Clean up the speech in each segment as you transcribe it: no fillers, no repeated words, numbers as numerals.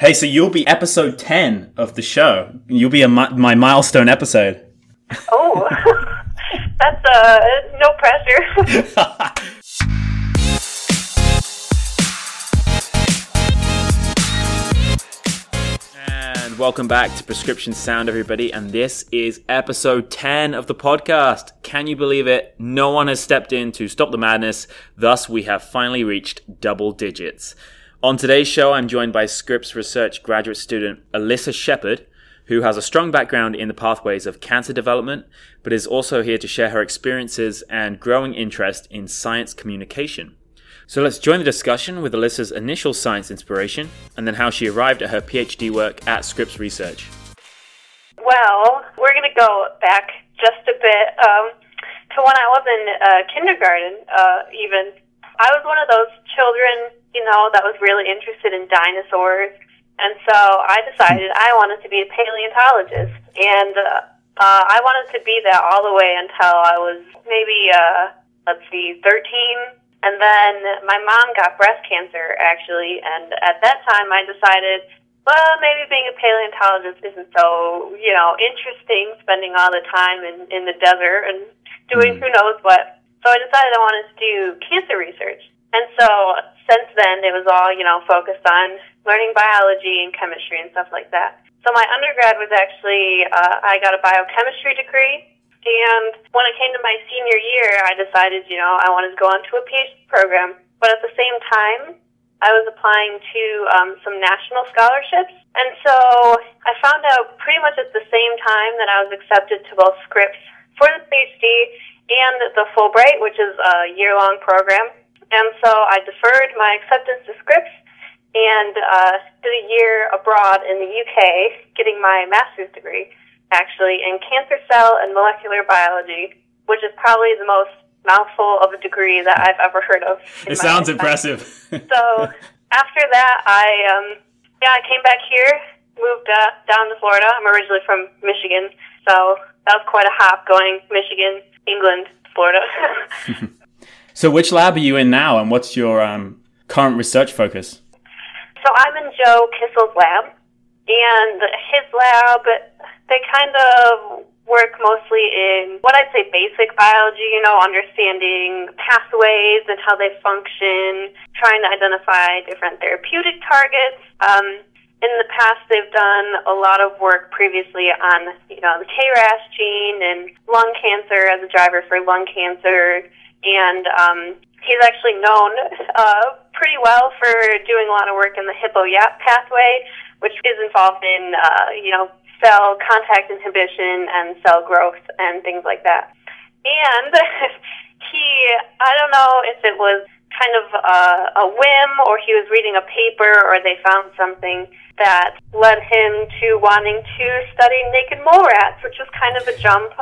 Hey, so you'll be episode 10 of the show. You'll be my milestone episode. Oh, that's no pressure. And welcome back to Prescription Sound, everybody. And this is episode 10 of the podcast. Can you believe it? No one has stepped in to stop the madness. Thus, we have finally reached double digits. On today's show, I'm joined by Scripps Research graduate student Alyssa Shepard, who has a strong background in the pathways of cancer development, but is also here to share her experiences and growing interest in science communication. So let's join the discussion with Alyssa's initial science inspiration, and then how she arrived at her PhD work at Scripps Research. Well, we're going to go back just a bit to when I was in kindergarten, even. I was one of those children, you know, that was really interested in dinosaurs. And so I decided I wanted to be a paleontologist. And I wanted to be that all the way until I was maybe, 13. And then my mom got breast cancer, actually. And at that time I decided, well, maybe being a paleontologist isn't so, you know, interesting, spending all the time in the desert and doing who knows what. So I decided I wanted to do cancer research. And so since then, it was all, you know, focused on learning biology and chemistry and stuff like that. So my undergrad was actually, I got a biochemistry degree. And when it came to my senior year, I decided, you know, I wanted to go on to a PhD program. But at the same time, I was applying to some national scholarships. And so I found out pretty much at the same time that I was accepted to both Scripps for the PhD and the Fulbright, which is a year-long program. And so I deferred my acceptance to Scripps and did a year abroad in the UK, getting my master's degree, actually, in cancer cell and molecular biology, which is probably the most mouthful of a degree that I've ever heard of. It sounds impressive. So after that, I came back here, moved down to Florida. I'm originally from Michigan, so that was quite a hop going Michigan, England, Florida. So which lab are you in now, and what's your current research focus? So I'm in Joe Kissel's lab, and his lab, they kind of work mostly in what I'd say basic biology, you know, understanding pathways and how they function, trying to identify different therapeutic targets. In the past, they've done a lot of work previously on, you know, the KRAS gene and lung cancer as a driver for lung cancer. And he's actually known pretty well for doing a lot of work in the hippo-yap pathway, which is involved in, you know, cell contact inhibition and cell growth and things like that. And I don't know if it was kind of a whim, or he was reading a paper, or they found something that led him to wanting to study naked mole rats, which was kind of a jump.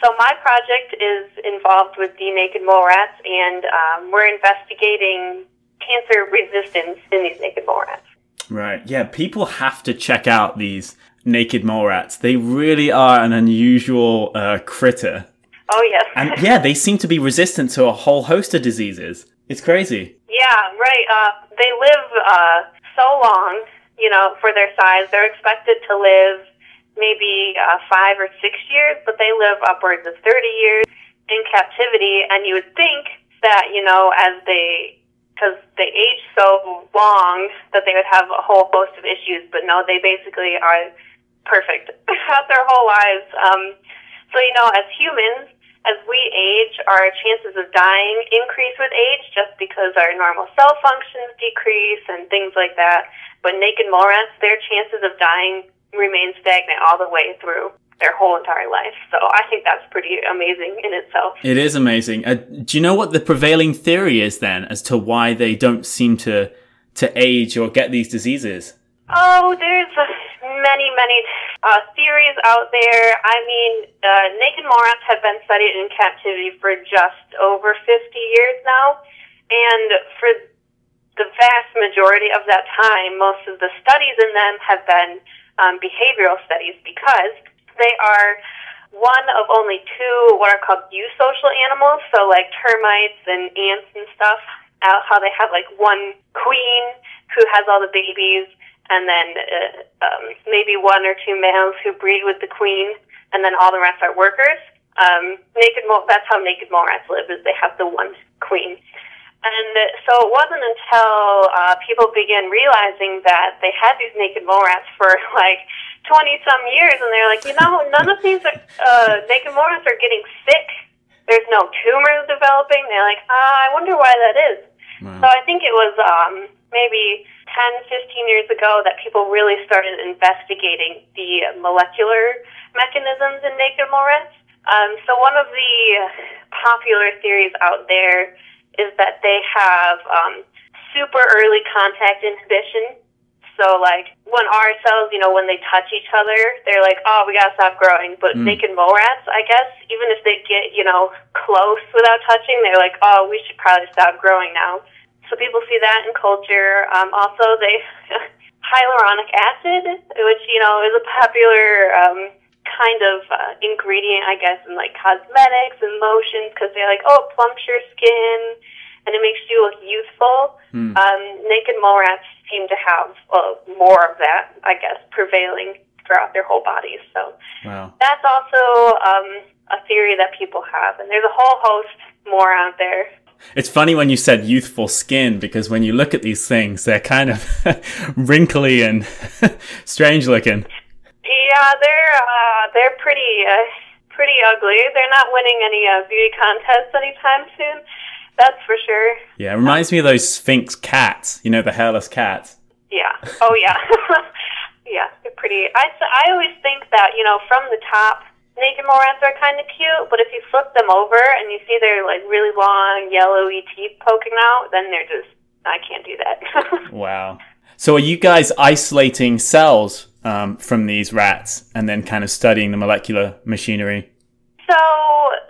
So my project is involved with the naked mole rats, and we're investigating cancer resistance in these naked mole rats. Right. Yeah, people have to check out these naked mole rats. They really are an unusual critter. Oh, yes. And yeah, they seem to be resistant to a whole host of diseases. It's crazy. Yeah, right. They live so long, you know, for their size. They're expected to live maybe 5 or 6 years, but they live upwards of 30 years in captivity. And you would think that, you know, because they age so long, that they would have a whole host of issues, but no, they basically are perfect throughout their whole lives. So, you know, as humans, as we age, our chances of dying increase with age just because our normal cell functions decrease and things like that. But naked mole rats, their chances of dying remain stagnant all the way through their whole entire life. So I think that's pretty amazing in itself. It is amazing. Do you know what the prevailing theory is then as to why they don't seem to age or get these diseases? Oh, there's many, many theories out there. I mean, naked mole rats have been studied in captivity for just over 50 years now. And for the vast majority of that time, most of the studies in them have been behavioral studies, because they are one of only two what are called eusocial animals, so like termites and ants and stuff, how they have like one queen who has all the babies, and then maybe one or two males who breed with the queen, and then all the rest are workers. That's how naked mole rats live, is they have the one queen. And so it wasn't until people began realizing that they had these naked mole rats for like 20-some years, and they're like, you know, none of these naked mole rats are getting sick. There's no tumors developing. They're like, I wonder why that is. Wow. So I think it was maybe 10-15 years ago that people really started investigating the molecular mechanisms in naked mole rats. So one of the popular theories out there is that they have super early contact inhibition. So, like, when our cells, you know, when they touch each other, they're like, oh, we got to stop growing. But naked mole rats, I guess, even if they get, you know, close without touching, they're like, oh, we should probably stop growing now. So people see that in culture. Also, they hyaluronic acid, which, you know, is a popular kind of ingredient, I guess, in, like, cosmetics and lotions, because they're like, oh, it plumps your skin, and it makes you look youthful. Naked mole rats seem to have more of that, I guess, prevailing throughout their whole bodies. So wow. That's also a theory that people have, and there's a whole host more out there. It's funny when you said youthful skin, because when you look at these things, they're kind of wrinkly and strange looking. Yeah, they're pretty ugly. They're not winning any beauty contests anytime soon. That's for sure. Yeah, it reminds me of those Sphinx cats. You know, the hairless cats. Yeah. Oh, yeah. Yeah, they're pretty. I always think that, you know, from the top, naked mole rats are kind of cute, but if you flip them over and you see their, like, really long, yellowy teeth poking out, then they're just, I can't do that. Wow. So are you guys isolating cells from these rats and then kind of studying the molecular machinery? So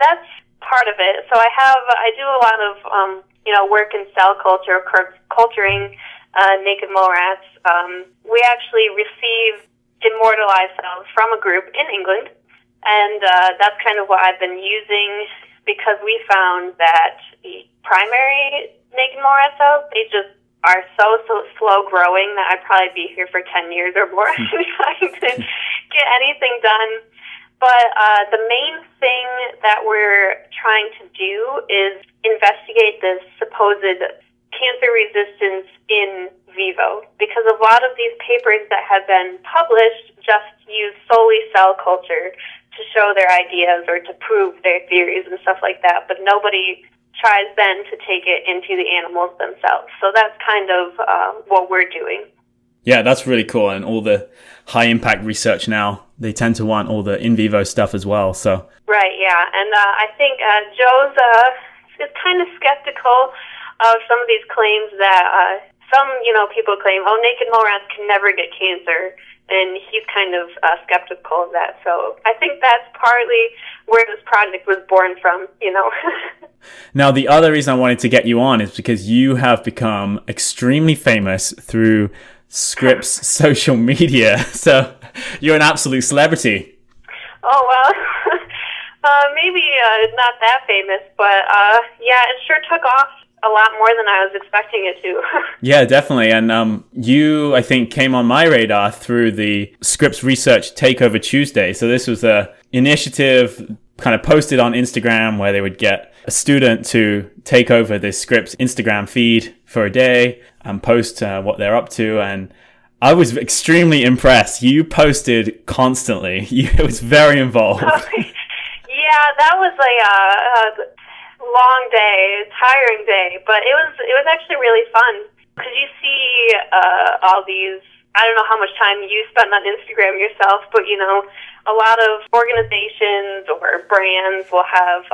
that's part of it. So I do a lot of, you know, work in cell culture, culturing naked mole rats. We actually receive immortalized cells from a group in England, and that's kind of what I've been using, because we found that the primary naked mole rat cells, they just are so slow growing that I'd probably be here for 10 years or more if I could get anything done. But the main thing that we're trying to do is investigate the supposed cancer resistance in vivo, because a lot of these papers that have been published just use solely cell culture to show their ideas or to prove their theories and stuff like that, but nobody tries then to take it into the animals themselves. So that's kind of what we're doing. Yeah, that's really cool. And all the high-impact research now, they tend to want all the in vivo stuff as well. So right, yeah. And I think Joe's is kind of skeptical of some of these claims that some, you know, people claim, oh, naked mole rats can never get cancer. And he's kind of skeptical of that. So I think that's partly where this project was born from, you know. Now, the other reason I wanted to get you on is because you have become extremely famous through Scripps social media, so you're an absolute celebrity. Oh, well, maybe not that famous, but yeah, it sure took off a lot more than I was expecting it to. Yeah, definitely. And you, I think, came on my radar through the Scripps Research Takeover Tuesday. So this was a initiative kind of posted on Instagram where they would get a student to take over the Scripps Instagram feed for a day and post what they're up to. And I was extremely impressed. You posted constantly. It was very involved. Yeah, that was a long day, tiring day, but it was actually really fun, because you see all these, I don't know how much time you spend on Instagram yourself, but, you know, a lot of organizations or brands will have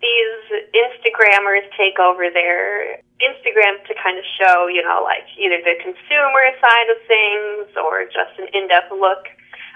these Instagrammers take over their Instagram to kind of show, you know, like either the consumer side of things or just an in-depth look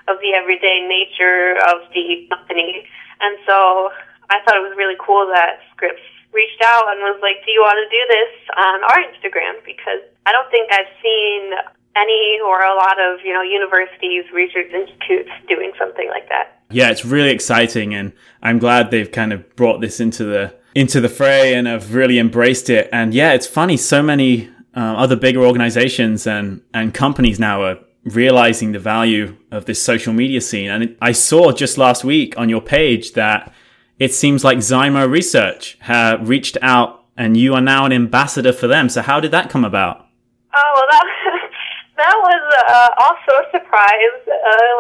of the everyday nature of the company. And so I thought it was really cool that Scripps reached out and was like, do you want to do this on our Instagram? Because I don't think I've seen any or a lot of, you know, universities, research institutes doing something like that. Yeah, it's really exciting, and I'm glad they've kind of brought this into the fray and have really embraced it. And yeah, it's funny, so many other bigger organizations and companies now are realizing the value of this social media scene. And I saw just last week on your page that it seems like Zymo Research have reached out and you are now an ambassador for them. So how did that come about? Oh, well, that was also a surprise,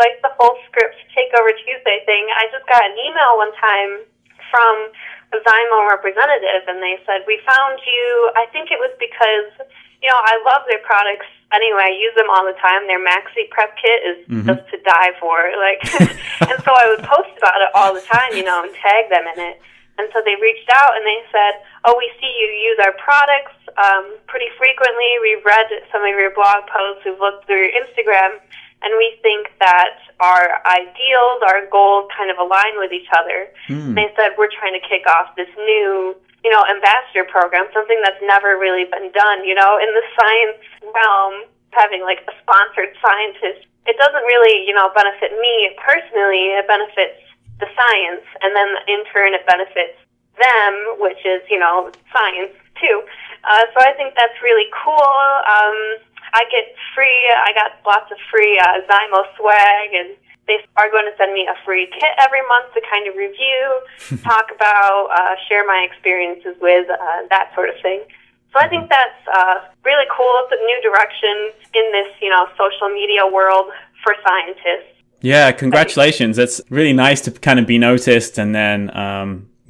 like the whole Scripps Takeover Tuesday thing. I just got an email one time from a Zymo representative, and they said, we found you. I think it was because, you know, I love their products anyway. I use them all the time. Their Maxi Prep Kit is just to die for. Like, and so I would post about it all the time, you know, and tag them in it. And so they reached out and they said, oh, we see you use our products pretty frequently. We've read some of your blog posts. We've looked through your Instagram. And we think that our ideals, our goals kind of align with each other. Mm. They said, we're trying to kick off this new, you know, ambassador program, something that's never really been done, you know, in the science realm, having like a sponsored scientist. It doesn't really, you know, benefit me personally. It benefits the science, and then in turn it benefits them, which is, you know, science too. So I think that's really cool. I got lots of free Zymo swag, and they are going to send me a free kit every month to kind of review, talk about, share my experiences with, that sort of thing. So I think that's really cool. It's a new direction in this, you know, social media world for scientists. Yeah, congratulations. It's really nice to kind of be noticed and then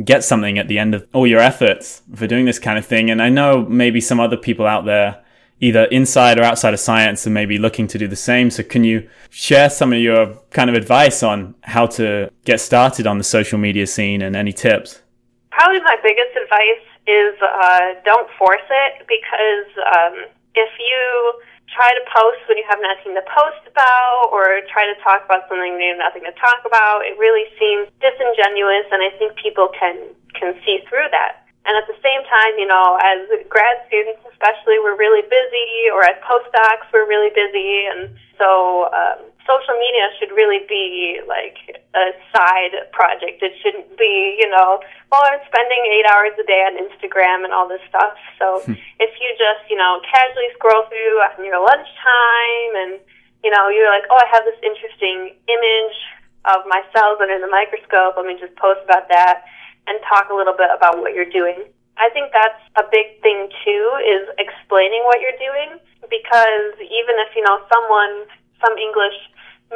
get something at the end of all your efforts for doing this kind of thing. And I know maybe some other people out there, either inside or outside of science, and maybe looking to do the same. So can you share some of your kind of advice on how to get started on the social media scene and any tips? Probably my biggest advice is don't force it, because if you try to post when you have nothing to post about, or try to talk about something you have nothing to talk about, it really seems disingenuous, and I think people can see through that. And at the same time, you know, as grad students especially, we're really busy, or as postdocs, we're really busy. And so social media should really be like a side project. It shouldn't be, you know, well, I'm spending 8 hours a day on Instagram and all this stuff. So if you just, you know, casually scroll through on your lunchtime and, you know, you're like, oh, I have this interesting image of my cells under the microscope. Let me just post about that and talk a little bit about what you're doing. I think that's a big thing, too, is explaining what you're doing, because even if, you know, some English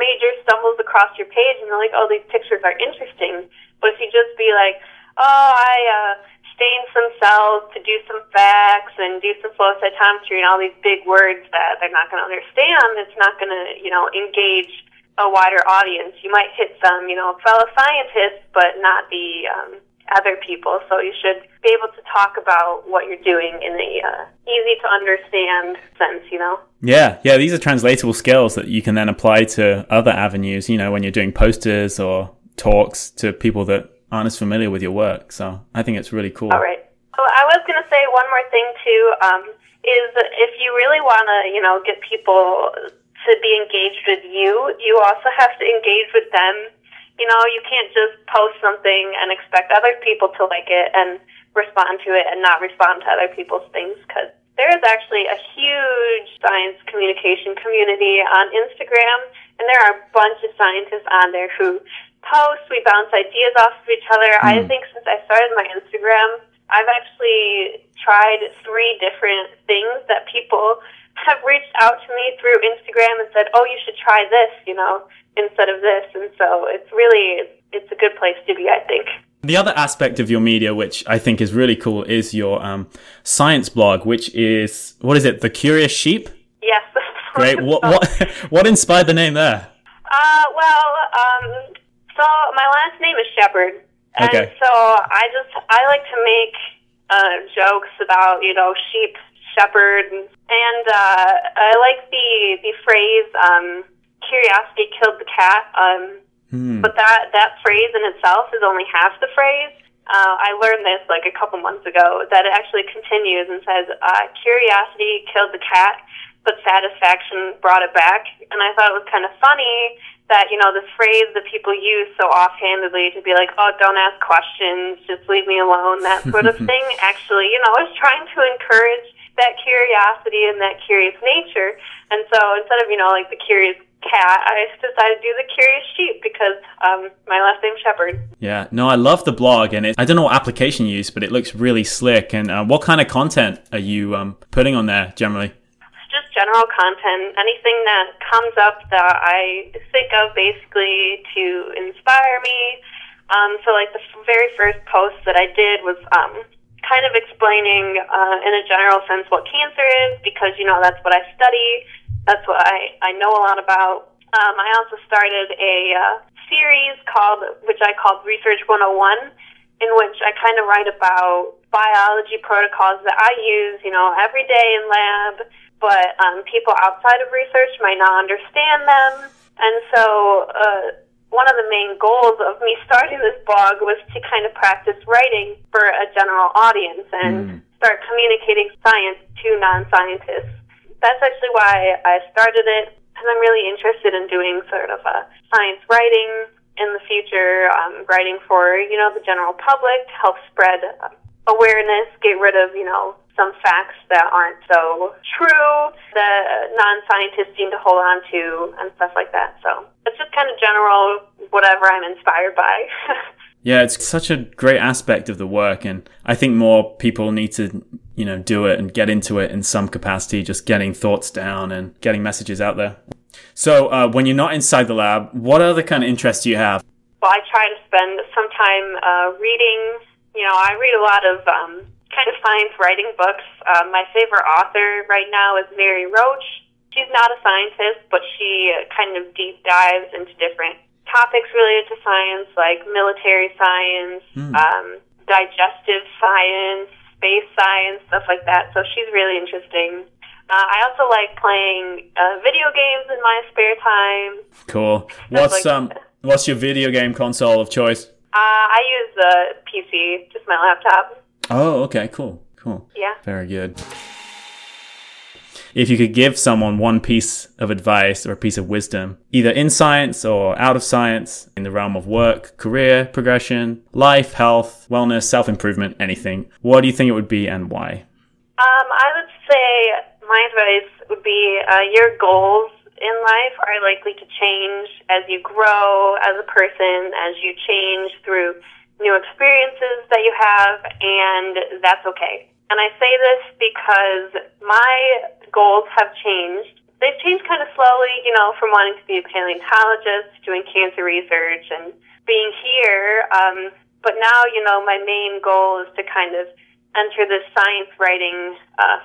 major stumbles across your page and they're like, oh, these pictures are interesting, but if you just be like, oh, I stained some cells to do some facts and do some flow cytometry and all these big words that they're not going to understand, it's not going to, you know, engage a wider audience. You might hit some, you know, fellow scientists, but not the other people. So you should be able to talk about what you're doing in a easy to understand sense, you know? Yeah, these are translatable skills that you can then apply to other avenues, you know, when you're doing posters or talks to people that aren't as familiar with your work. So I think it's really cool. All right. So I was going to say one more thing too, is if you really want to, you know, get people to be engaged with you, you also have to engage with them. You know, you can't just post something and expect other people to like it and respond to it and not respond to other people's things, because there is actually a huge science communication community on Instagram, and there are a bunch of scientists on there who post. We bounce ideas off of each other. Mm. I think since I started my Instagram, I've actually tried 3 different things that people have reached out to me through Instagram and said, oh, you should try this, you know, instead of this. And so it's really, it's a good place to be, I think. The other aspect of your media, which I think is really cool, is your science blog, which is, what is it, The Curious Sheep? Yes. Great. What inspired the name there? So my last name is Shepard. And okay. So I like to make jokes about, you know, sheep, shepherd, and I like the phrase curiosity killed the cat, but that phrase in itself is only half the phrase. I learned this like a couple months ago, that it actually continues and says curiosity killed the cat, but satisfaction brought it back. And I thought it was kind of funny that, you know, this phrase that people use so offhandedly to be like, oh, don't ask questions, just leave me alone, that sort of thing, actually, you know, I was trying to encourage that curiosity and that curious nature. And so instead of, like the curious cat, I decided to do the Curious Sheep because my last name's Shepard. Yeah, no, I love the blog, and I don't know what application you use, but it looks really slick. And what kind of content are you putting on there generally? Just general content, anything that comes up that I think of basically to inspire me. So like the very first post that I did was kind of explaining in a general sense what cancer is, because, that's what I study. That's what I know a lot about. I also started a series which I called Research 101, in which I kind of write about biology protocols that I use, every day in lab, but people outside of research might not understand them. And so one of the main goals of me starting this blog was to kind of practice writing for a general audience and start communicating science to non-scientists. That's actually why I started it, because I'm really interested in doing sort of a science writing in the future, writing for, the general public, to help spread awareness, get rid of, some facts that aren't so true that non-scientists seem to hold on to and stuff like that. So it's just kind of general, whatever I'm inspired by. Yeah, it's such a great aspect of the work, and I think more people need to, do it and get into it in some capacity, just getting thoughts down and getting messages out there. So when you're not inside the lab, what other kind of interests do you have? Well, I try to spend some time reading. I read a lot of kind of science writing books. My favorite author right now is Mary Roach. She's not a scientist, but she kind of deep dives into different topics related to science, like military science, digestive science, space science, stuff like that. So she's really interesting. I also like playing video games in my spare time. Cool. What's your video game console of choice? I use the PC, just my laptop. Oh, okay, cool. Yeah. Very good. If you could give someone one piece of advice or a piece of wisdom, either in science or out of science, in the realm of work, career, progression, life, health, wellness, self-improvement, anything, what do you think it would be and why? I would say my advice would be your goals in life are likely to change as you grow as a person, as you change through new experiences that you have, and that's okay. And I say this because my goals have changed. They've changed kind of slowly, from wanting to be a paleontologist, doing cancer research, and being here. But now, my main goal is to kind of enter this science writing,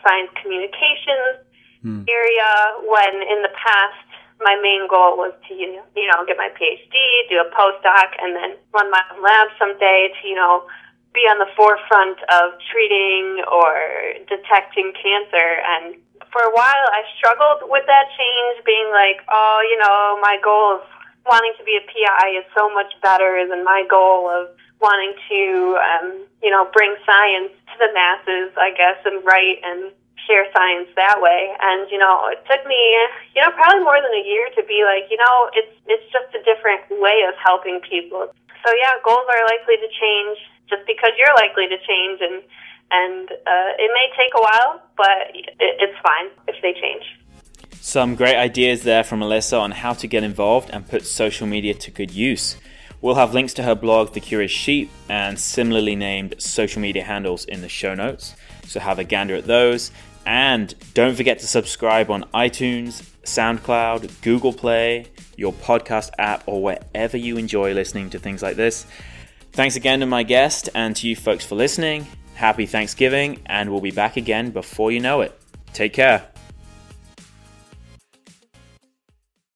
science communications area, when in the past, my main goal was to, get my PhD, do a postdoc, and then run my own lab someday to, be on the forefront of treating or detecting cancer. And for a while, I struggled with that change, being like, oh, my goal of wanting to be a PI is so much better than my goal of wanting to, bring science to the masses, I guess, and write and share science that way. And, it took me, probably more than a year to be like, it's just a different way of helping people. So, yeah, goals are likely to change, just because you're likely to change, and it may take a while, but it's fine if they change. Some great ideas there from Alyssa on how to get involved and put social media to good use. We'll have links to her blog, The Curious Sheep, and similarly named social media handles in the show notes, so have a gander at those. And don't forget to subscribe on iTunes, SoundCloud, Google Play, your podcast app, or wherever you enjoy listening to things like this. Thanks again to my guest and to you folks for listening. Happy Thanksgiving, and we'll be back again before you know it. Take care.